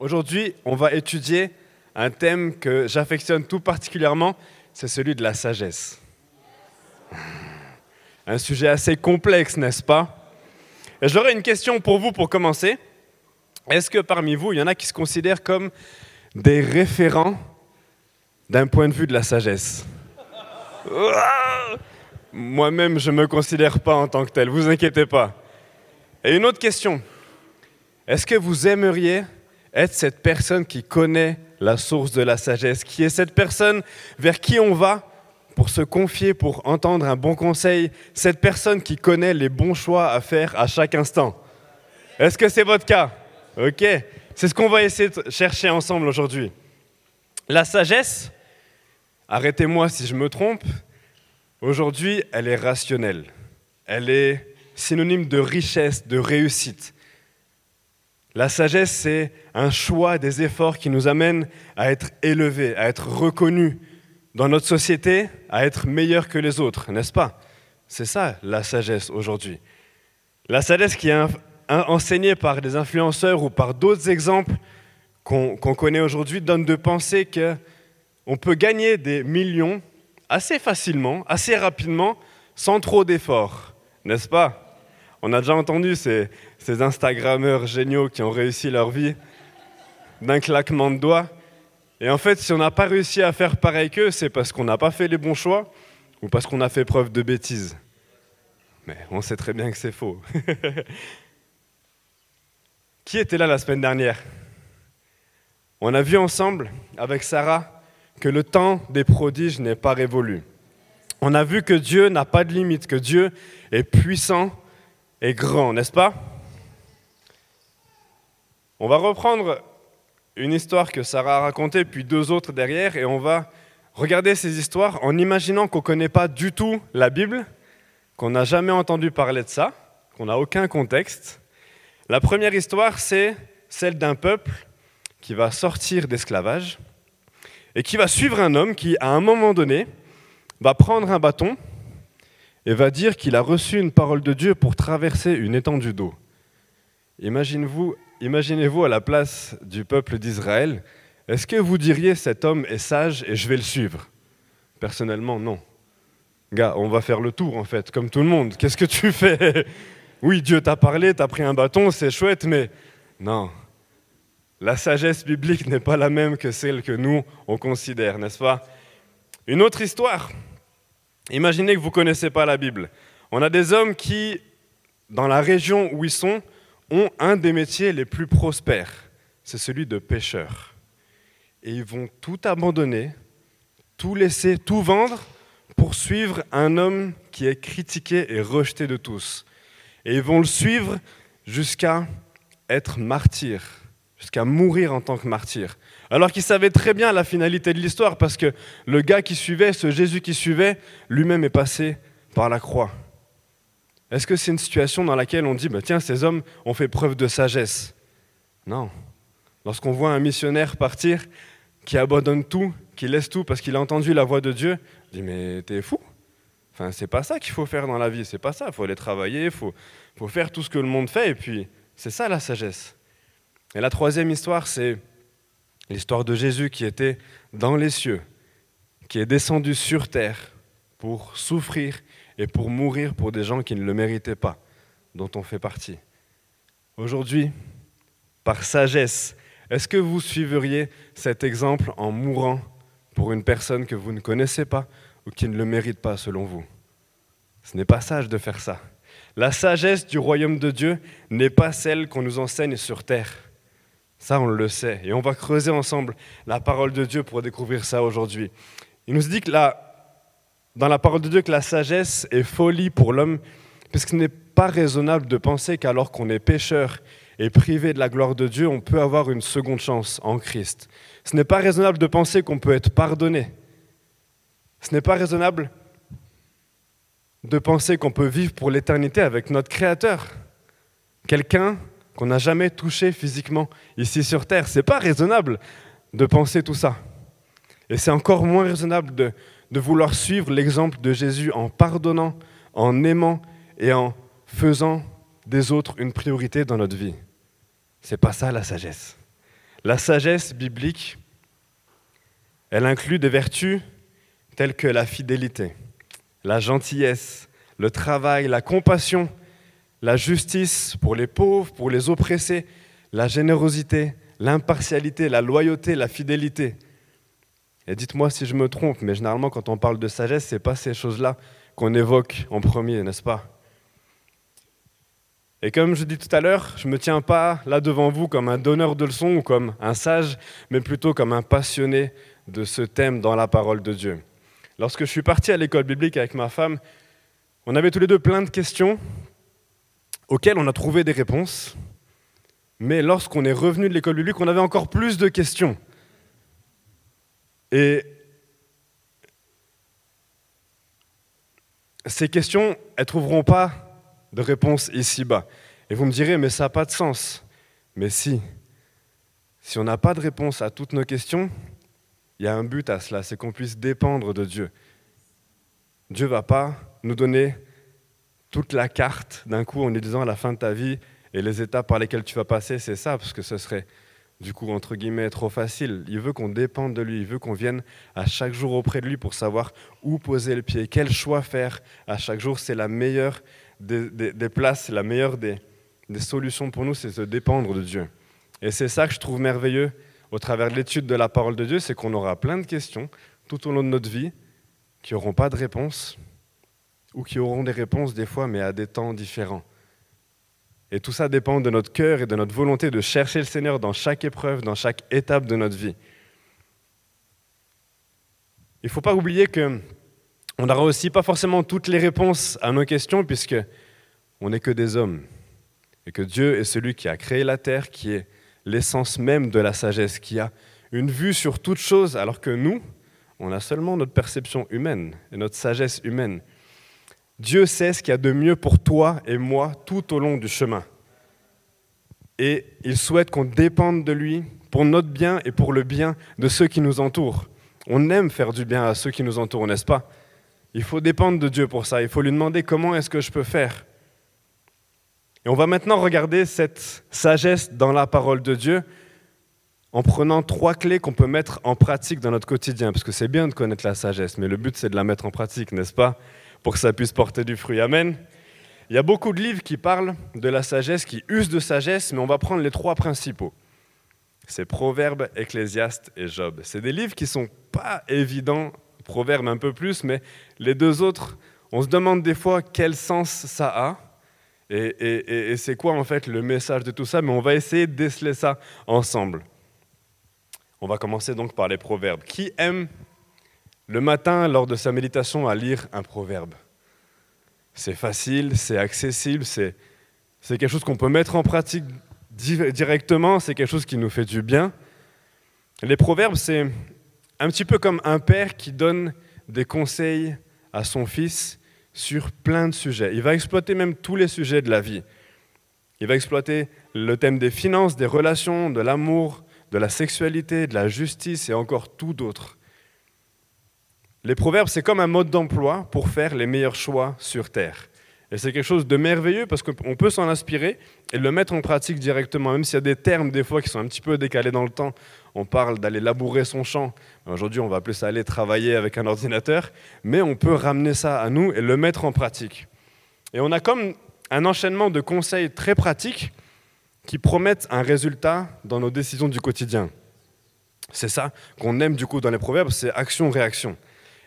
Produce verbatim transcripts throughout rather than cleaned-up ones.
Aujourd'hui, on va étudier un thème que j'affectionne tout particulièrement, c'est celui de la sagesse. Un sujet assez complexe, n'est-ce pas? Et j'aurais une question pour vous pour commencer. Est-ce que parmi vous, il y en a qui se considèrent comme des référents d'un point de vue de la sagesse? Moi-même, je ne me considère pas en tant que tel, ne vous inquiétez pas. Et une autre question, est-ce que vous aimeriez être cette personne qui connaît la source de la sagesse, qui est cette personne vers qui on va pour se confier, pour entendre un bon conseil, cette personne qui connaît les bons choix à faire à chaque instant? Est-ce que c'est votre cas? Ok, c'est ce qu'on va essayer de chercher ensemble aujourd'hui. La sagesse, arrêtez-moi si je me trompe, aujourd'hui, elle est rationnelle. Elle est synonyme de richesse, de réussite. La sagesse, c'est un choix des efforts qui nous amène à être élevés, à être reconnus dans notre société, à être meilleurs que les autres, n'est-ce pas? C'est ça, la sagesse aujourd'hui. La sagesse qui est enseignée par des influenceurs ou par d'autres exemples qu'on, qu'on connaît aujourd'hui donne de penser qu'on peut gagner des millions assez facilement, assez rapidement, sans trop d'efforts, n'est-ce pas? On a déjà entendu ces, ces Instagrammeurs géniaux qui ont réussi leur vie d'un claquement de doigts. Et en fait, si on n'a pas réussi à faire pareil qu'eux, c'est parce qu'on n'a pas fait les bons choix ou parce qu'on a fait preuve de bêtises. Mais on sait très bien que c'est faux. Qui était là la semaine dernière? On a vu ensemble, avec Sarah, que le temps des prodiges n'est pas révolu. On a vu que Dieu n'a pas de limite, que Dieu est puissant et grand, n'est-ce pas? On va reprendre une histoire que Sarah a racontée, puis deux autres derrière, et on va regarder ces histoires en imaginant qu'on ne connaît pas du tout la Bible, qu'on n'a jamais entendu parler de ça, qu'on n'a aucun contexte. La première histoire, c'est celle d'un peuple qui va sortir d'esclavage et qui va suivre un homme qui, à un moment donné, va prendre un bâton et va dire qu'il a reçu une parole de Dieu pour traverser une étendue d'eau. Imaginez-vous, imaginez-vous à la place du peuple d'Israël, est-ce que vous diriez « cet homme est sage et je vais le suivre » ? Personnellement, non. Gars, on va faire le tour en fait, comme tout le monde. Qu'est-ce que tu fais ? Oui, Dieu t'a parlé, t'as pris un bâton, c'est chouette, mais non. La sagesse biblique n'est pas la même que celle que nous, on considère, n'est-ce pas ? Une autre histoire. Imaginez que vous ne connaissez pas la Bible. On a des hommes qui, dans la région où ils sont, ont un des métiers les plus prospères. C'est celui de pêcheur. Et ils vont tout abandonner, tout laisser, tout vendre pour suivre un homme qui est critiqué et rejeté de tous. Et ils vont le suivre jusqu'à être martyr, jusqu'à mourir en tant que martyr. Alors qu'il savait très bien la finalité de l'histoire, parce que le gars qui suivait, ce Jésus qui suivait, lui-même est passé par la croix. Est-ce que c'est une situation dans laquelle on dit bah, « Tiens, ces hommes ont fait preuve de sagesse ». Non. Lorsqu'on voit un missionnaire partir, qui abandonne tout, qui laisse tout parce qu'il a entendu la voix de Dieu, on dit « Mais t'es fou ». Enfin, c'est pas ça qu'il faut faire dans la vie, c'est pas ça. Il faut aller travailler, il faut, faut faire tout ce que le monde fait, et puis c'est ça la sagesse. Et la troisième histoire, c'est l'histoire de Jésus qui était dans les cieux, qui est descendu sur terre pour souffrir et pour mourir pour des gens qui ne le méritaient pas, dont on fait partie. Aujourd'hui, par sagesse, est-ce que vous suivriez cet exemple en mourant pour une personne que vous ne connaissez pas ou qui ne le mérite pas selon vous? Ce n'est pas sage de faire ça. La sagesse du royaume de Dieu n'est pas celle qu'on nous enseigne sur terre. Ça, on le sait. Et on va creuser ensemble la parole de Dieu pour découvrir ça aujourd'hui. Il nous dit que la, dans la parole de Dieu que la sagesse est folie pour l'homme, parce qu'il n'est pas raisonnable de penser qu'alors qu'on est pécheur et privé de la gloire de Dieu, on peut avoir une seconde chance en Christ. Ce n'est pas raisonnable de penser qu'on peut être pardonné. Ce n'est pas raisonnable de penser qu'on peut vivre pour l'éternité avec notre Créateur. Quelqu'un qu'on n'a jamais touché physiquement ici sur Terre. Ce n'est pas raisonnable de penser tout ça. Et c'est encore moins raisonnable de, de vouloir suivre l'exemple de Jésus en pardonnant, en aimant et en faisant des autres une priorité dans notre vie. Ce n'est pas ça la sagesse. La sagesse biblique, elle inclut des vertus telles que la fidélité, la gentillesse, le travail, la compassion, la justice pour les pauvres, pour les oppressés, la générosité, l'impartialité, la loyauté, la fidélité. Et dites-moi si je me trompe, mais généralement quand on parle de sagesse, ce n'est pas ces choses-là qu'on évoque en premier, n'est-ce pas ? Et comme je dis tout à l'heure, je ne me tiens pas là devant vous comme un donneur de leçons ou comme un sage, mais plutôt comme un passionné de ce thème dans la parole de Dieu. Lorsque je suis parti à l'école biblique avec ma femme, on avait tous les deux plein de questions auxquelles on a trouvé des réponses, mais lorsqu'on est revenu de l'école biblique, on avait encore plus de questions. Et ces questions, elles ne trouveront pas de réponse ici-bas. Et vous me direz, mais ça n'a pas de sens. Mais si, si on n'a pas de réponse à toutes nos questions, il y a un but à cela, c'est qu'on puisse dépendre de Dieu. Dieu ne va pas nous donner toute la carte d'un coup en nous disant à la fin de ta vie et les étapes par lesquelles tu vas passer, c'est ça, parce que ce serait du coup entre guillemets trop facile. Il veut qu'on dépende de lui, il veut qu'on vienne à chaque jour auprès de lui pour savoir où poser le pied, quel choix faire à chaque jour, c'est la meilleure Des, des, des places, la meilleure des, des solutions pour nous, c'est de dépendre de Dieu. Et c'est ça que je trouve merveilleux au travers de l'étude de la parole de Dieu, c'est qu'on aura plein de questions tout au long de notre vie qui n'auront pas de réponse ou qui auront des réponses des fois, mais à des temps différents. Et tout ça dépend de notre cœur et de notre volonté de chercher le Seigneur dans chaque épreuve, dans chaque étape de notre vie. Il ne faut pas oublier que on n'aura aussi pas forcément toutes les réponses à nos questions puisque on n'est que des hommes et que Dieu est celui qui a créé la terre, qui est l'essence même de la sagesse, qui a une vue sur toute chose alors que nous, on a seulement notre perception humaine et notre sagesse humaine. Dieu sait ce qu'il y a de mieux pour toi et moi tout au long du chemin et il souhaite qu'on dépende de lui pour notre bien et pour le bien de ceux qui nous entourent. On aime faire du bien à ceux qui nous entourent, n'est-ce pas ? Il faut dépendre de Dieu pour ça. Il faut lui demander comment est-ce que je peux faire. Et on va maintenant regarder cette sagesse dans la parole de Dieu en prenant trois clés qu'on peut mettre en pratique dans notre quotidien. Parce que c'est bien de connaître la sagesse, mais le but c'est de la mettre en pratique, n'est-ce pas ? Pour que ça puisse porter du fruit. Amen. Il y a beaucoup de livres qui parlent de la sagesse, qui usent de sagesse, mais on va prendre les trois principaux. C'est Proverbes, Ecclésiaste et Job. C'est des livres qui ne sont pas évidents. Proverbe un peu plus, mais les deux autres, on se demande des fois quel sens ça a et, et, et c'est quoi en fait le message de tout ça, mais on va essayer de déceler ça ensemble. On va commencer donc par les proverbes. Qui aime le matin lors de sa méditation à lire un proverbe ? C'est facile, c'est accessible, c'est, c'est quelque chose qu'on peut mettre en pratique directement, c'est quelque chose qui nous fait du bien. Les proverbes, c'est un petit peu comme un père qui donne des conseils à son fils sur plein de sujets. Il va exploiter même tous les sujets de la vie. Il va exploiter le thème des finances, des relations, de l'amour, de la sexualité, de la justice et encore tout d'autre. Les proverbes, c'est comme un mode d'emploi pour faire les meilleurs choix sur terre. Et c'est quelque chose de merveilleux parce qu'on peut s'en inspirer et le mettre en pratique directement, même s'il y a des termes des fois qui sont un petit peu décalés dans le temps. On parle d'aller labourer son champ. Aujourd'hui, on va plus aller travailler avec un ordinateur, mais on peut ramener ça à nous et le mettre en pratique. Et on a comme un enchaînement de conseils très pratiques qui promettent un résultat dans nos décisions du quotidien. C'est ça qu'on aime du coup dans les proverbes, c'est action-réaction.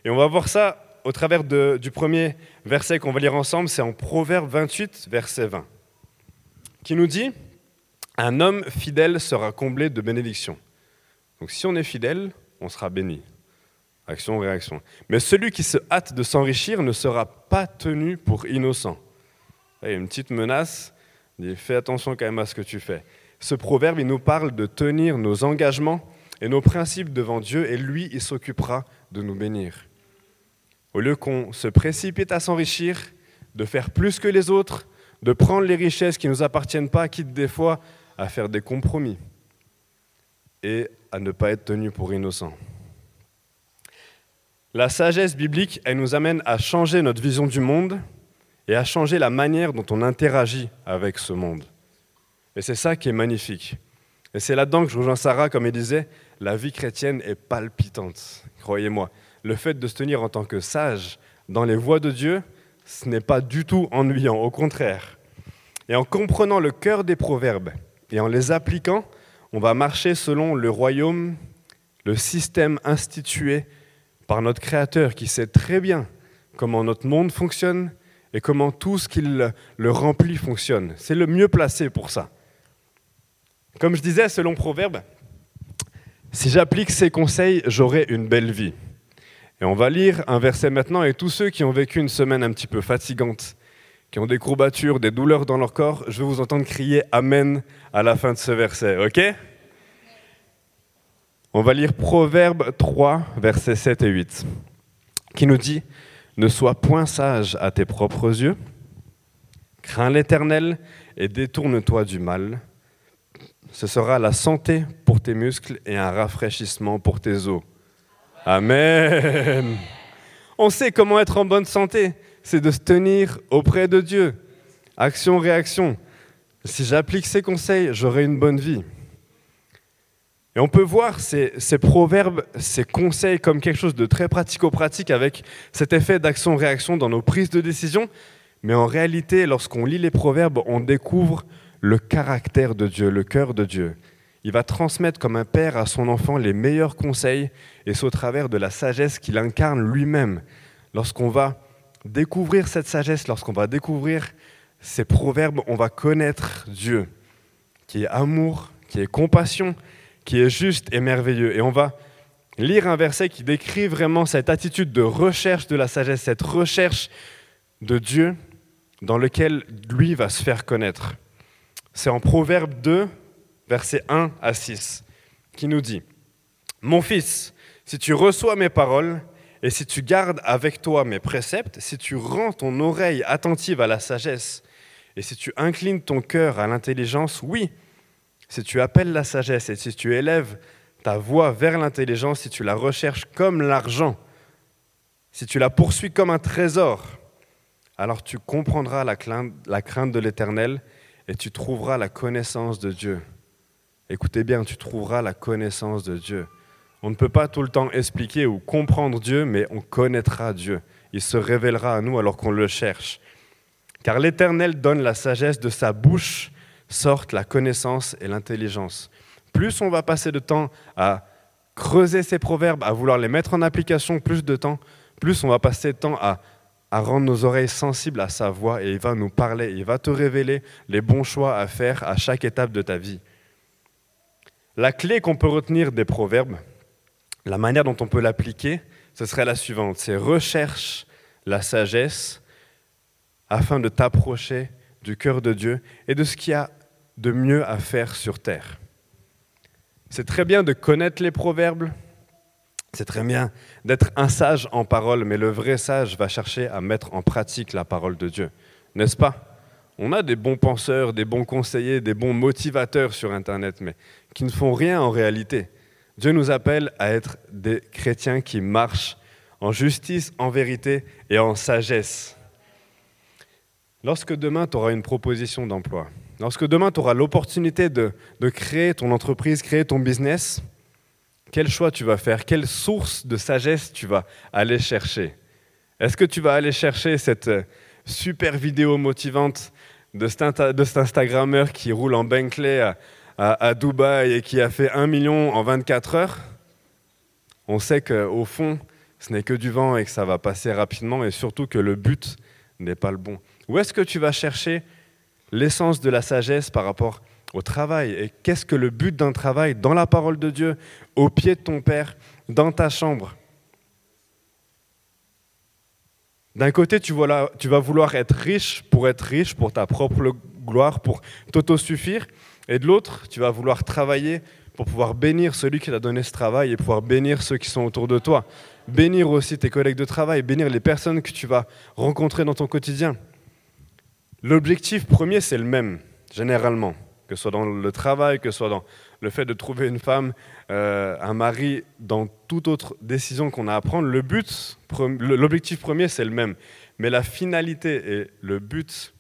Et on va voir ça au travers de, du premier verset qu'on va lire ensemble, c'est en Proverbe vingt-huit, verset vingt, qui nous dit « Un homme fidèle sera comblé de bénédictions ». Donc si on est fidèle, on sera béni. Action, réaction. Mais celui qui se hâte de s'enrichir ne sera pas tenu pour innocent. Là, il y a une petite menace, il dit, fais attention quand même à ce que tu fais. Ce proverbe, il nous parle de tenir nos engagements et nos principes devant Dieu, et lui, il s'occupera de nous bénir. Au lieu qu'on se précipite à s'enrichir, de faire plus que les autres, de prendre les richesses qui ne nous appartiennent pas, quitte des fois à faire des compromis. Et à ne pas être tenu pour innocent. La sagesse biblique, elle nous amène à changer notre vision du monde et à changer la manière dont on interagit avec ce monde. Et c'est ça qui est magnifique. Et c'est là-dedans que je rejoins Sarah, comme elle disait, la vie chrétienne est palpitante, croyez-moi. Le fait de se tenir en tant que sage dans les voies de Dieu, ce n'est pas du tout ennuyant, au contraire. Et en comprenant le cœur des proverbes et en les appliquant, on va marcher selon le royaume, le système institué par notre Créateur qui sait très bien comment notre monde fonctionne et comment tout ce qui le remplit fonctionne. C'est le mieux placé pour ça. Comme je disais, selon Proverbes, si j'applique ces conseils, j'aurai une belle vie. Et on va lire un verset maintenant, et tous ceux qui ont vécu une semaine un petit peu fatigante, qui ont des courbatures, des douleurs dans leur corps, je veux vous entendre crier « Amen » à la fin de ce verset, ok ? On va lire Proverbes trois, versets sept et huit, qui nous dit « Ne sois point sage à tes propres yeux, crains l'Éternel et détourne-toi du mal. Ce sera la santé pour tes muscles et un rafraîchissement pour tes os. » Amen. On sait comment être en bonne santé, c'est de se tenir auprès de Dieu. Action, réaction. Si j'applique ces conseils, j'aurai une bonne vie. Et on peut voir ces, ces proverbes, ces conseils comme quelque chose de très pratico-pratique avec cet effet d'action-réaction dans nos prises de décision. Mais en réalité, lorsqu'on lit les proverbes, on découvre le caractère de Dieu, le cœur de Dieu. Il va transmettre comme un père à son enfant les meilleurs conseils et c'est au travers de la sagesse qu'il incarne lui-même. Lorsqu'on va découvrir cette sagesse, lorsqu'on va découvrir ces proverbes, on va connaître Dieu, qui est amour, qui est compassion, qui est juste et merveilleux. Et on va lire un verset qui décrit vraiment cette attitude de recherche de la sagesse, cette recherche de Dieu dans lequel lui va se faire connaître. C'est en Proverbes deux, versets un à six, qui nous dit « Mon fils, si tu reçois mes paroles et si tu gardes avec toi mes préceptes, si tu rends ton oreille attentive à la sagesse et si tu inclines ton cœur à l'intelligence, oui, si tu appelles la sagesse et si tu élèves ta voix vers l'intelligence, si tu la recherches comme l'argent, si tu la poursuis comme un trésor, alors tu comprendras la crainte de l'Éternel et tu trouveras la connaissance de Dieu. » Écoutez bien, tu trouveras la connaissance de Dieu. On ne peut pas tout le temps expliquer ou comprendre Dieu, mais on connaîtra Dieu. Il se révélera à nous alors qu'on le cherche. Car l'Éternel donne la sagesse, de sa bouche sortent la connaissance et l'intelligence. Plus on va passer de temps à creuser ces proverbes, à vouloir les mettre en application, plus de temps, plus on va passer de temps à, à rendre nos oreilles sensibles à sa voix et il va nous parler, il va te révéler les bons choix à faire à chaque étape de ta vie. La clé qu'on peut retenir des proverbes, la manière dont on peut l'appliquer, ce serait la suivante, c'est recherche la sagesse afin de t'approcher du cœur de Dieu et de ce qu'il y a de mieux à faire sur terre. C'est très bien de connaître les proverbes, c'est très bien d'être un sage en parole, mais le vrai sage va chercher à mettre en pratique la parole de Dieu, n'est-ce pas ? On a des bons penseurs, des bons conseillers, des bons motivateurs sur Internet, mais qui ne font rien en réalité. Dieu nous appelle à être des chrétiens qui marchent en justice, en vérité et en sagesse. Lorsque demain, tu auras une proposition d'emploi, lorsque demain, tu auras l'opportunité de, de créer ton entreprise, créer ton business, quel choix tu vas faire? Quelle source de sagesse tu vas aller chercher? Est-ce que tu vas aller chercher cette super vidéo motivante de cet, de cet Instagrammeur qui roule en Bentley à, à, à Dubaï et qui a fait un million en vingt-quatre heures. On sait qu'au fond, ce n'est que du vent et que ça va passer rapidement et surtout que le but n'est pas le bon. Où est-ce que tu vas chercher l'essence de la sagesse par rapport au travail? Et qu'est-ce que le but d'un travail? Dans la parole de Dieu, au pied de ton Père, dans ta chambre. D'un côté, tu vas vouloir être riche pour être riche, pour ta propre gloire, pour t'autosuffire. Et de l'autre, tu vas vouloir travailler pour pouvoir bénir celui qui t'a donné ce travail et pouvoir bénir ceux qui sont autour de toi. Bénir aussi tes collègues de travail, bénir les personnes que tu vas rencontrer dans ton quotidien. L'objectif premier, c'est le même, généralement. Que ce soit dans le travail, que ce soit dans le fait de trouver une femme, euh, un mari, dans toute autre décision qu'on a à prendre, le but, l'objectif premier, c'est le même. Mais la finalité et le but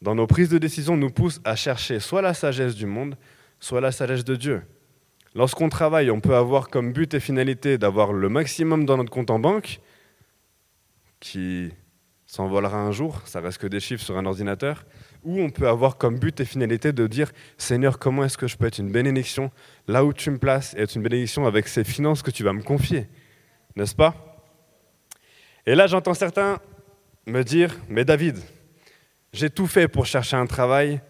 dans nos prises de décision nous poussent à chercher soit la sagesse du monde, soit la sagesse de Dieu. Lorsqu'on travaille, on peut avoir comme but et finalité d'avoir le maximum dans notre compte en banque, qui s'envolera un jour, ça reste que des chiffres sur un ordinateur, ou on peut avoir comme but et finalité de dire « Seigneur, comment est-ce que je peux être une bénédiction là où tu me places et être une bénédiction avec ces finances que tu vas me confier ?» N'est-ce pas ? Et là, j'entends certains me dire « Mais David, j'ai tout fait pour chercher un travail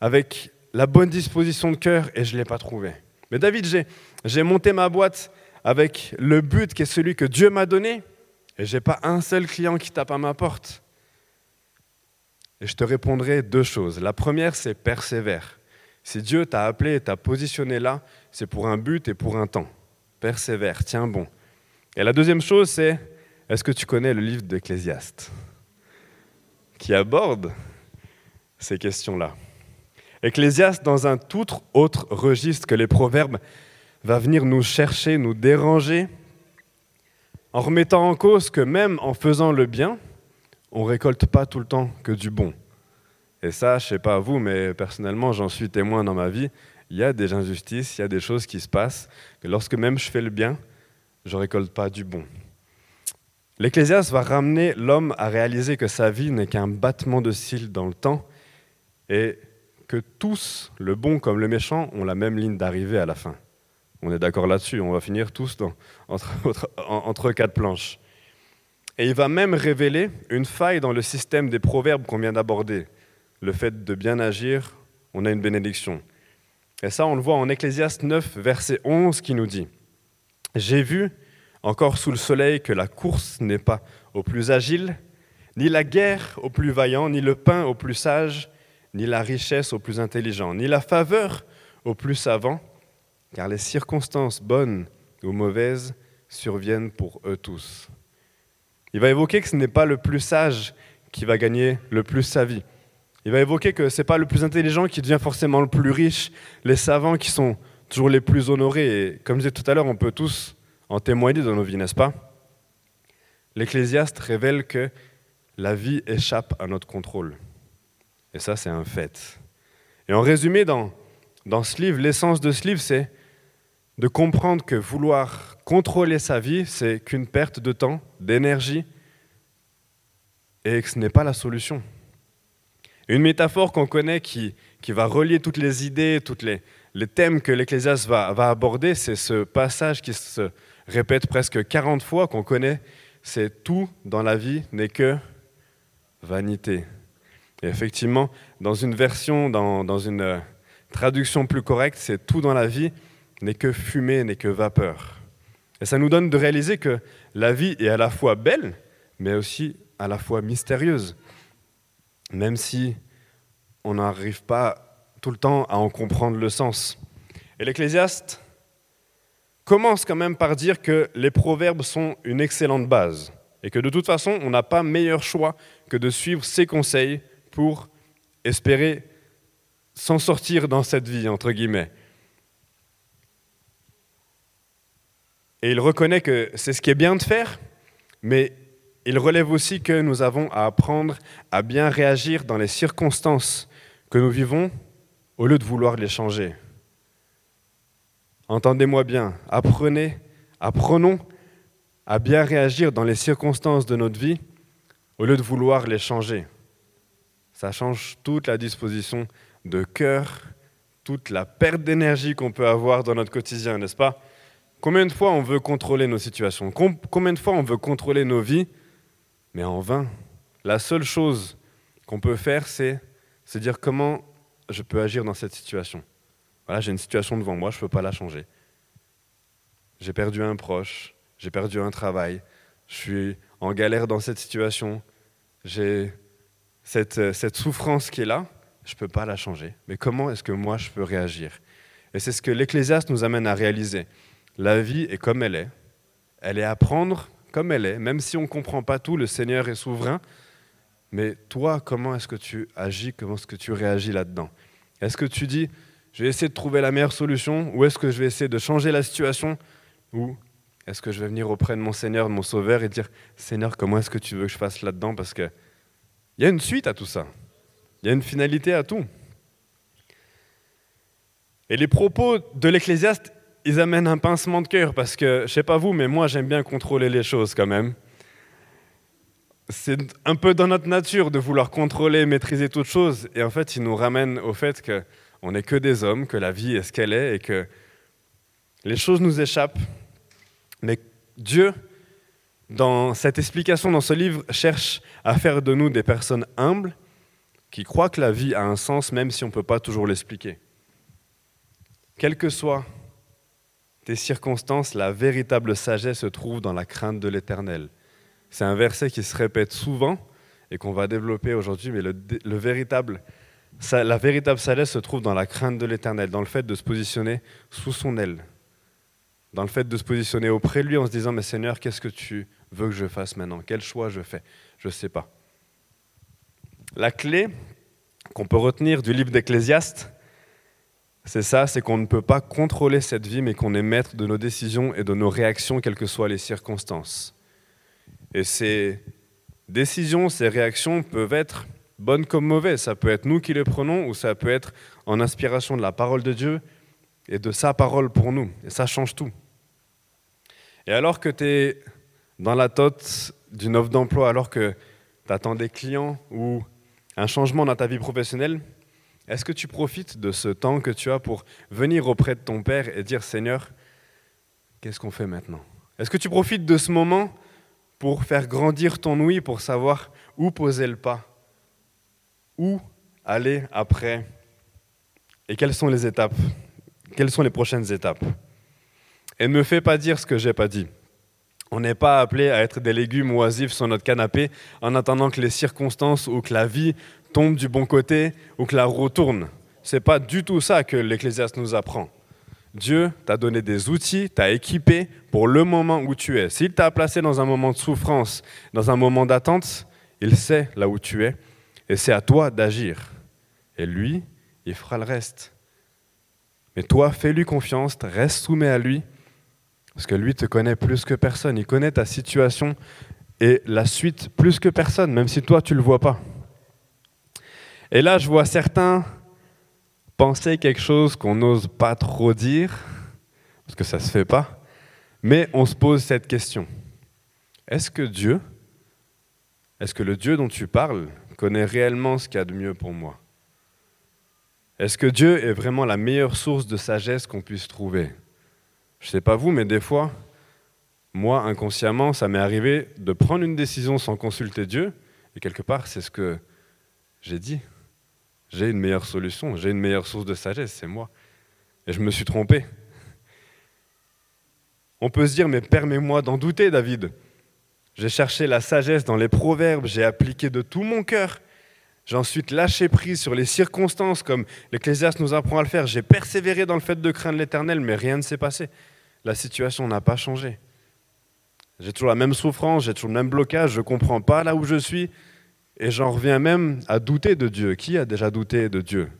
avec la bonne disposition de cœur et je ne l'ai pas trouvé. Mais David, j'ai, j'ai monté ma boîte avec le but qui est celui que Dieu m'a donné et je n'ai pas un seul client qui tape à ma porte. » Et je te répondrai deux choses. La première, c'est persévère. Si Dieu t'a appelé et t'a positionné là, c'est pour un but et pour un temps. Persévère, tiens bon. Et la deuxième chose, c'est, est-ce que tu connais le livre d'Ecclésiaste qui aborde ces questions-là? Ecclésiaste, dans un tout autre registre que les proverbes, va venir nous chercher, nous déranger, en remettant en cause que même en faisant le bien, on ne récolte pas tout le temps que du bon. Et ça, je ne sais pas vous, mais personnellement, j'en suis témoin dans ma vie. Il y a des injustices, il y a des choses qui se passent, que lorsque même je fais le bien, je ne récolte pas du bon. L'Ecclésiaste va ramener l'homme à réaliser que sa vie n'est qu'un battement de cils dans le temps et que tous, le bon comme le méchant, ont la même ligne d'arrivée à la fin. On est d'accord là-dessus, on va finir tous dans, entre, entre, entre quatre planches. Et il va même révéler une faille dans le système des proverbes qu'on vient d'aborder. Le fait de bien agir, on a une bénédiction. Et ça, on le voit en Ecclésiaste neuf, verset onze, qui nous dit « J'ai vu, encore sous le soleil, que la course n'est pas au plus agile, ni la guerre au plus vaillant, ni le pain au plus sage, ni la richesse au plus intelligent, ni la faveur au plus savant, car les circonstances bonnes ou mauvaises surviennent pour eux tous. » Il va évoquer que ce n'est pas le plus sage qui va gagner le plus sa vie. Il va évoquer que ce n'est pas le plus intelligent qui devient forcément le plus riche, les savants qui sont toujours les plus honorés. Et comme je disais tout à l'heure, on peut tous en témoigner dans nos vies, n'est-ce pas ? L'Ecclésiaste révèle que la vie échappe à notre contrôle. Et ça, c'est un fait. Et en résumé, dans, dans ce livre, l'essence de ce livre, c'est de comprendre que vouloir contrôler sa vie, c'est qu'une perte de temps, d'énergie, et que ce n'est pas la solution. Une métaphore qu'on connaît qui, qui va relier toutes les idées, tous les, les thèmes que l'Ecclésiaste va, va aborder, c'est ce passage qui se répète presque quarante fois, qu'on connaît, c'est « tout dans la vie n'est que vanité ». Et effectivement, dans une version, dans, dans une traduction plus correcte, c'est « tout dans la vie » n'est que fumée, n'est que vapeur. Et ça nous donne de réaliser que la vie est à la fois belle, mais aussi à la fois mystérieuse. Même si on n'arrive pas tout le temps à en comprendre le sens. Et l'Ecclésiaste commence quand même par dire que les proverbes sont une excellente base et que de toute façon, on n'a pas meilleur choix que de suivre ses conseils pour espérer s'en sortir dans cette vie, entre guillemets. Et il reconnaît que c'est ce qui est bien de faire, mais il relève aussi que nous avons à apprendre à bien réagir dans les circonstances que nous vivons au lieu de vouloir les changer. Entendez-moi bien, apprenez, apprenons à bien réagir dans les circonstances de notre vie au lieu de vouloir les changer. Ça change toute la disposition de cœur, toute la perte d'énergie qu'on peut avoir dans notre quotidien, n'est-ce pas ? Combien de fois on veut contrôler nos situations ? Combien de fois on veut contrôler nos vies ? Mais en vain. La seule chose qu'on peut faire, c'est se dire comment je peux agir dans cette situation. Voilà, j'ai une situation devant moi, je ne peux pas la changer. J'ai perdu un proche, j'ai perdu un travail, je suis en galère dans cette situation, j'ai cette, cette souffrance qui est là, je ne peux pas la changer. Mais comment est-ce que moi je peux réagir ? Et c'est ce que l'Ecclésiaste nous amène à réaliser. La vie est comme elle est, elle est à prendre comme elle est, même si on ne comprend pas tout, le Seigneur est souverain, mais toi, comment est-ce que tu agis, comment est-ce que tu réagis là-dedans ? Est-ce que tu dis, je vais essayer de trouver la meilleure solution, ou est-ce que je vais essayer de changer la situation, ou est-ce que je vais venir auprès de mon Seigneur, de mon Sauveur, et dire, Seigneur, comment est-ce que tu veux que je fasse là-dedans ? Parce qu'il y a une suite à tout ça, il y a une finalité à tout. Et les propos de l'Ecclésiaste, ils amènent un pincement de cœur parce que, je ne sais pas vous, mais moi j'aime bien contrôler les choses quand même. C'est un peu dans notre nature de vouloir contrôler, maîtriser toute chose. Et en fait, il nous ramène au fait qu'on n'est que des hommes, que la vie est ce qu'elle est et que les choses nous échappent. Mais Dieu, dans cette explication, dans ce livre, cherche à faire de nous des personnes humbles qui croient que la vie a un sens, même si on ne peut pas toujours l'expliquer. Quelles que soient tes circonstances, la véritable sagesse se trouve dans la crainte de l'Éternel. C'est un verset qui se répète souvent et qu'on va développer aujourd'hui, mais le, le véritable, la véritable sagesse se trouve dans la crainte de l'Éternel, dans le fait de se positionner sous son aile, dans le fait de se positionner auprès de lui en se disant « Mais Seigneur, qu'est-ce que tu veux que je fasse maintenant ? Quel choix je fais ? Je ne sais pas. » La clé qu'on peut retenir du livre d'Ecclésiaste, c'est ça, c'est qu'on ne peut pas contrôler cette vie, mais qu'on est maître de nos décisions et de nos réactions, quelles que soient les circonstances. Et ces décisions, ces réactions peuvent être bonnes comme mauvaises. Ça peut être nous qui les prenons ou ça peut être en inspiration de la parole de Dieu et de sa parole pour nous. Et ça change tout. Et alors que tu es dans la totte d'une offre d'emploi, alors que tu attends des clients ou un changement dans ta vie professionnelle, est-ce que tu profites de ce temps que tu as pour venir auprès de ton Père et dire « Seigneur, qu'est-ce qu'on fait maintenant ?» Est-ce que tu profites de ce moment pour faire grandir ton ouïe, pour savoir où poser le pas, où aller après, et quelles sont les étapes, quelles sont les prochaines étapes. Et ne me fais pas dire ce que je n'ai pas dit. On n'est pas appelé à être des légumes oisifs sur notre canapé en attendant que les circonstances ou que la vie tombe du bon côté ou que la roue tourne. Ce n'est pas du tout ça que l'Ecclésiaste nous apprend. Dieu t'a donné des outils, t'a équipé pour le moment où tu es. S'il t'a placé dans un moment de souffrance, dans un moment d'attente, il sait là où tu es et c'est à toi d'agir. Et lui, il fera le reste. Mais toi, fais-lui confiance, reste soumis à lui parce que lui te connaît plus que personne. Il connaît ta situation et la suite plus que personne, même si toi, tu ne le vois pas. Et là, je vois certains penser quelque chose qu'on n'ose pas trop dire, parce que ça ne se fait pas, mais on se pose cette question. Est-ce que Dieu, est-ce que le Dieu dont tu parles connaît réellement ce qu'il y a de mieux pour moi ? Est-ce que Dieu est vraiment la meilleure source de sagesse qu'on puisse trouver ? Je ne sais pas vous, mais des fois, moi, inconsciemment, ça m'est arrivé de prendre une décision sans consulter Dieu, et quelque part, c'est ce que j'ai dit. J'ai une meilleure solution, j'ai une meilleure source de sagesse, c'est moi. Et je me suis trompé. On peut se dire, mais permets-moi d'en douter, David. J'ai cherché la sagesse dans les proverbes, j'ai appliqué de tout mon cœur. J'ai ensuite lâché prise sur les circonstances, comme l'Ecclésiaste nous apprend à le faire. J'ai persévéré dans le fait de craindre l'Éternel, mais rien ne s'est passé. La situation n'a pas changé. J'ai toujours la même souffrance, j'ai toujours le même blocage, je ne comprends pas là où je suis. Et j'en reviens même à douter de Dieu. Qui a déjà douté de Dieu ?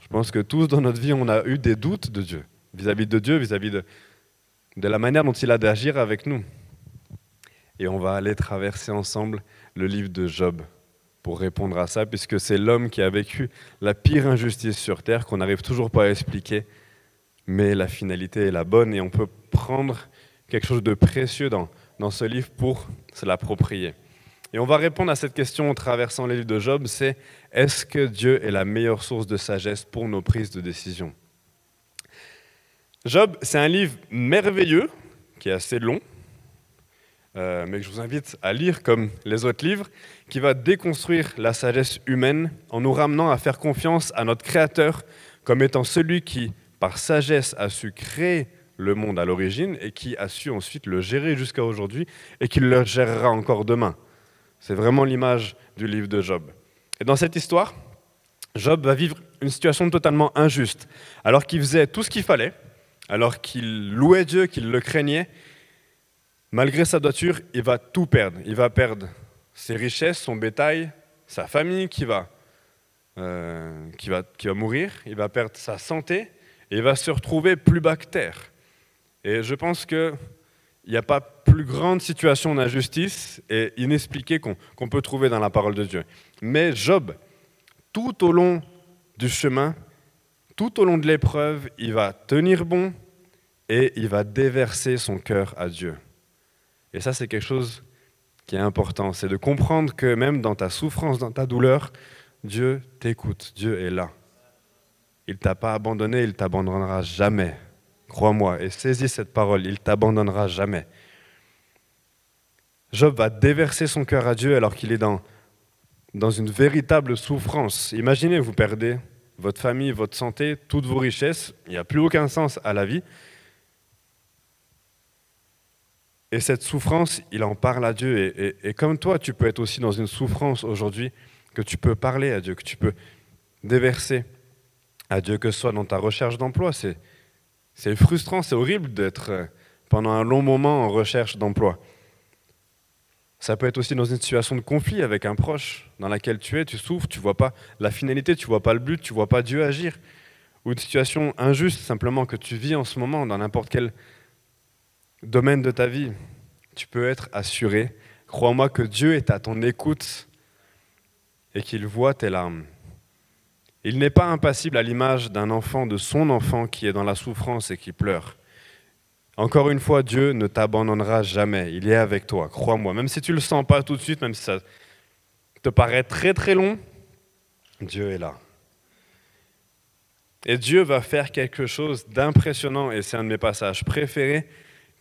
Je pense que tous dans notre vie, on a eu des doutes de Dieu, vis-à-vis de Dieu, vis-à-vis de, de la manière dont il a d'agir avec nous. Et on va aller traverser ensemble le livre de Job pour répondre à ça, puisque c'est l'homme qui a vécu la pire injustice sur terre, qu'on n'arrive toujours pas à expliquer, mais la finalité est la bonne et on peut prendre quelque chose de précieux dans, dans ce livre pour se l'approprier. Et on va répondre à cette question en traversant les livres de Job, c'est « Est-ce que Dieu est la meilleure source de sagesse pour nos prises de décision ?» Job, c'est un livre merveilleux, qui est assez long, euh, mais que je vous invite à lire comme les autres livres, qui va déconstruire la sagesse humaine en nous ramenant à faire confiance à notre Créateur comme étant celui qui, par sagesse, a su créer le monde à l'origine et qui a su ensuite le gérer jusqu'à aujourd'hui et qui le gérera encore demain. C'est vraiment l'image du livre de Job. Et dans cette histoire, Job va vivre une situation totalement injuste. Alors qu'il faisait tout ce qu'il fallait, alors qu'il louait Dieu, qu'il le craignait, malgré sa droiture, il va tout perdre. Il va perdre ses richesses, son bétail, sa famille qui va, euh, qui va, qui va mourir, il va perdre sa santé, et il va se retrouver plus bas que terre. Et je pense que il n'y a pas plus grande situation d'injustice et inexpliquée qu'on, qu'on peut trouver dans la parole de Dieu. Mais Job, tout au long du chemin, tout au long de l'épreuve, il va tenir bon et il va déverser son cœur à Dieu. Et ça, c'est quelque chose qui est important, c'est de comprendre que même dans ta souffrance, dans ta douleur, Dieu t'écoute, Dieu est là. Il ne t'a pas abandonné, il ne t'abandonnera jamais. Crois-moi et saisis cette parole, il ne t'abandonnera jamais. Job va déverser son cœur à Dieu alors qu'il est dans, dans une véritable souffrance. Imaginez, vous perdez votre famille, votre santé, toutes vos richesses, il n'y a plus aucun sens à la vie. Et cette souffrance, il en parle à Dieu. Et, et, et comme toi, tu peux être aussi dans une souffrance aujourd'hui, que tu peux parler à Dieu, que tu peux déverser à Dieu, que ce soit dans ta recherche d'emploi. C'est, c'est frustrant, c'est horrible d'être pendant un long moment en recherche d'emploi. Ça peut être aussi dans une situation de conflit avec un proche dans laquelle tu es, tu souffres, tu ne vois pas la finalité, tu ne vois pas le but, tu ne vois pas Dieu agir. Ou une situation injuste simplement que tu vis en ce moment dans n'importe quel domaine de ta vie. Tu peux être assuré. Crois-moi que Dieu est à ton écoute et qu'il voit tes larmes. Il n'est pas impassible à l'image d'un enfant, de son enfant qui est dans la souffrance et qui pleure. Encore une fois, Dieu ne t'abandonnera jamais. Il est avec toi, crois-moi. Même si tu ne le sens pas tout de suite, même si ça te paraît très très long, Dieu est là. Et Dieu va faire quelque chose d'impressionnant, et c'est un de mes passages préférés,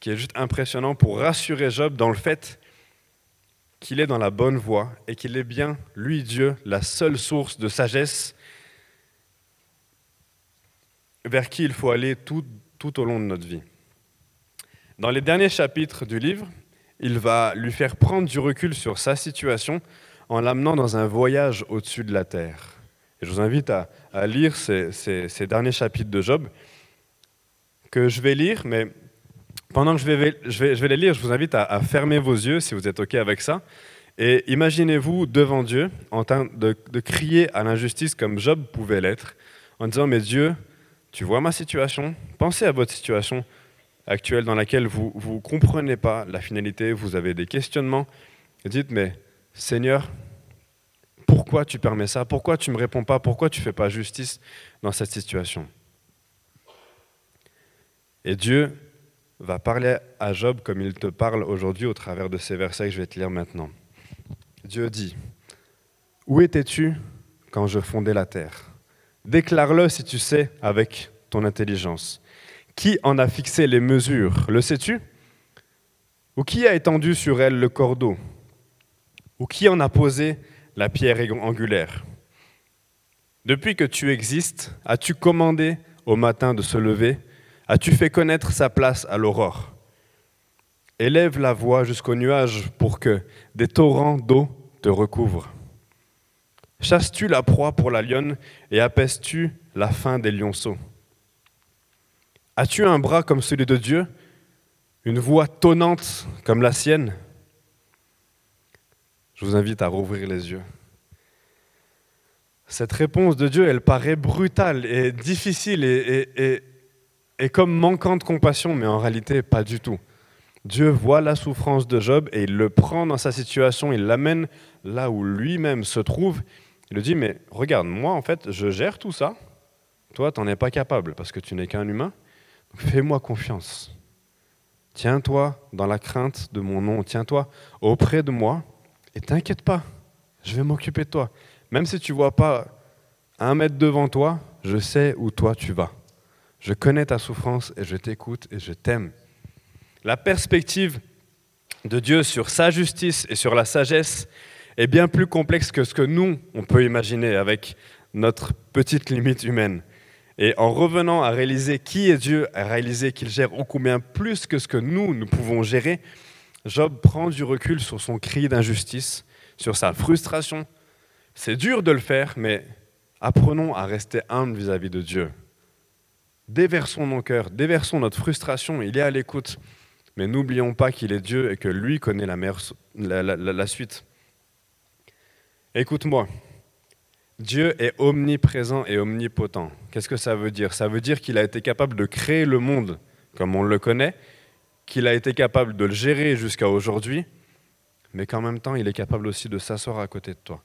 qui est juste impressionnant pour rassurer Job dans le fait qu'il est dans la bonne voie et qu'il est bien, lui Dieu, la seule source de sagesse vers qui il faut aller tout, tout au long de notre vie. Dans les derniers chapitres du livre, il va lui faire prendre du recul sur sa situation en l'amenant dans un voyage au-dessus de la terre. Et je vous invite à, à lire ces, ces, ces derniers chapitres de Job que je vais lire, mais pendant que je vais, je vais, je vais les lire, je vous invite à, à fermer vos yeux si vous êtes OK avec ça. Et imaginez-vous devant Dieu en train de, de crier à l'injustice comme Job pouvait l'être, en disant « Mais Dieu, tu vois ma situation, pensez à votre situation ». Actuelle dans laquelle vous ne comprenez pas la finalité, vous avez des questionnements, et dites, mais Seigneur, pourquoi tu permets ça? Pourquoi tu ne me réponds pas? Pourquoi tu ne fais pas justice dans cette situation? Et Dieu va parler à Job comme il te parle aujourd'hui au travers de ces versets que je vais te lire maintenant. Dieu dit, « Où étais-tu quand je fondais la terre? Déclare-le si tu sais avec ton intelligence. » Qui en a fixé les mesures, le sais-tu? Ou qui a étendu sur elle le cordeau? Ou qui en a posé la pierre angulaire? Depuis que tu existes, as-tu commandé au matin de se lever? As-tu fait connaître sa place à l'aurore? Élève la voix jusqu'aux nuages pour que des torrents d'eau te recouvrent. Chasses-tu la proie pour la lionne et apaises-tu la faim des lionceaux? As-tu un bras comme celui de Dieu, une voix tonnante comme la sienne? Je vous invite à rouvrir les yeux. Cette réponse de Dieu, elle paraît brutale et difficile et, et, et, et comme manquant de compassion, mais en réalité, pas du tout. Dieu voit la souffrance de Job et il le prend dans sa situation, il l'amène là où lui-même se trouve. Il lui dit, mais regarde, moi en fait, je gère tout ça. Toi, t'en es pas capable parce que tu n'es qu'un humain. Fais-moi confiance. Tiens-toi dans la crainte de mon nom. Tiens-toi auprès de moi et t'inquiète pas, je vais m'occuper de toi. Même si tu ne vois pas un mètre devant toi, je sais où toi tu vas. Je connais ta souffrance et je t'écoute et je t'aime. La perspective de Dieu sur sa justice et sur la sagesse est bien plus complexe que ce que nous, on peut imaginer avec notre petite limite humaine. Et en revenant à réaliser qui est Dieu, à réaliser qu'il gère ô combien plus que ce que nous, nous pouvons gérer, Job prend du recul sur son cri d'injustice, sur sa frustration. C'est dur de le faire, mais apprenons à rester humbles vis-à-vis de Dieu. Déversons nos cœurs, déversons notre frustration, il est à l'écoute. Mais n'oublions pas qu'il est Dieu et que lui connaît la, meilleure, la, la, la suite. Écoute-moi. Dieu est omniprésent et omnipotent. Qu'est-ce que ça veut dire? Ça veut dire qu'il a été capable de créer le monde comme on le connaît, qu'il a été capable de le gérer jusqu'à aujourd'hui, mais qu'en même temps, il est capable aussi de s'asseoir à côté de toi,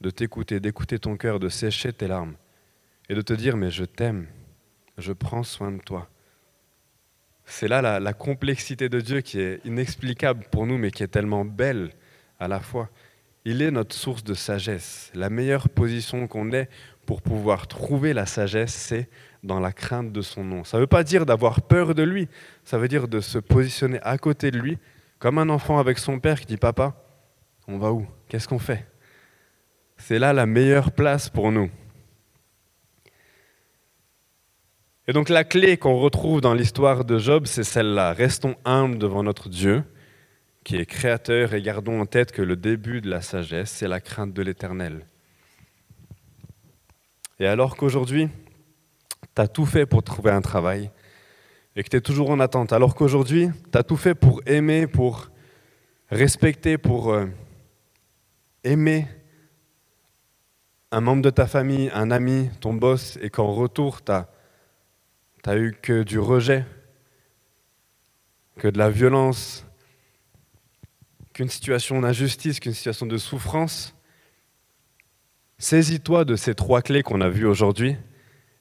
de t'écouter, d'écouter ton cœur, de sécher tes larmes et de te dire « mais je t'aime, je prends soin de toi ». C'est là la, la complexité de Dieu qui est inexplicable pour nous, mais qui est tellement belle à la fois. Il est notre source de sagesse. La meilleure position qu'on ait pour pouvoir trouver la sagesse, c'est dans la crainte de son nom. Ça ne veut pas dire d'avoir peur de lui, ça veut dire de se positionner à côté de lui, comme un enfant avec son père qui dit « Papa, on va où ? Qu'est-ce qu'on fait ?» C'est là la meilleure place pour nous. Et donc la clé qu'on retrouve dans l'histoire de Job, c'est celle-là. Restons humbles devant notre Dieu, qui est créateur, et gardons en tête que le début de la sagesse, c'est la crainte de l'Éternel. Et alors qu'aujourd'hui, tu as tout fait pour trouver un travail, et que tu es toujours en attente, alors qu'aujourd'hui, tu as tout fait pour aimer, pour respecter, pour euh, aimer un membre de ta famille, un ami, ton boss, et qu'en retour, tu as T'as eu que du rejet, que de la violence, qu'une situation d'injustice, qu'une situation de souffrance. Saisis-toi de ces trois clés qu'on a vues aujourd'hui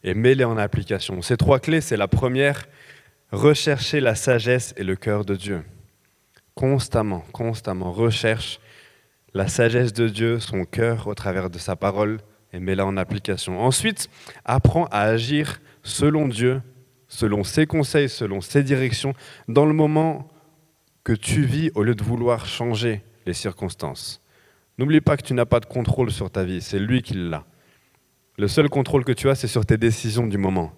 et mets-les en application. Ces trois clés, c'est la première, rechercher la sagesse et le cœur de Dieu. Constamment, constamment, recherche la sagesse de Dieu, son cœur au travers de sa parole et mets-la en application. Ensuite, apprends à agir selon Dieu, selon ses conseils, selon ses directions, dans le moment que tu vis, au lieu de vouloir changer les circonstances. N'oublie pas que tu n'as pas de contrôle sur ta vie, c'est lui qui l'a. Le seul contrôle que tu as, c'est sur tes décisions du moment.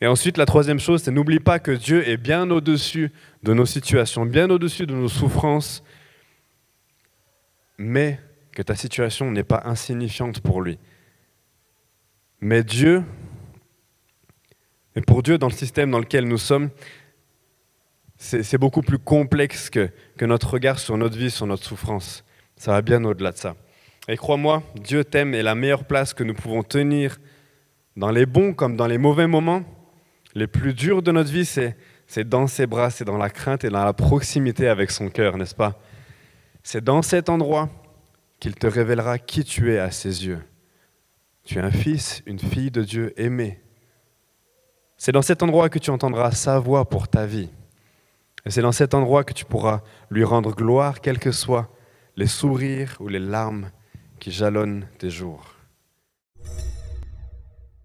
Et ensuite, la troisième chose, c'est n'oublie pas que Dieu est bien au-dessus de nos situations, bien au-dessus de nos souffrances, mais que ta situation n'est pas insignifiante pour lui. Mais Dieu... Et pour Dieu, dans le système dans lequel nous sommes, c'est, c'est beaucoup plus complexe que, que notre regard sur notre vie, sur notre souffrance. Ça va bien au-delà de ça. Et crois-moi, Dieu t'aime et la meilleure place que nous pouvons tenir dans les bons comme dans les mauvais moments, les plus durs de notre vie, c'est, c'est dans ses bras, c'est dans la crainte et dans la proximité avec son cœur, n'est-ce pas ? C'est dans cet endroit qu'il te révélera qui tu es à ses yeux. Tu es un fils, une fille de Dieu aimée. C'est dans cet endroit que tu entendras sa voix pour ta vie. Et c'est dans cet endroit que tu pourras lui rendre gloire, quels que soient les sourires ou les larmes qui jalonnent tes jours.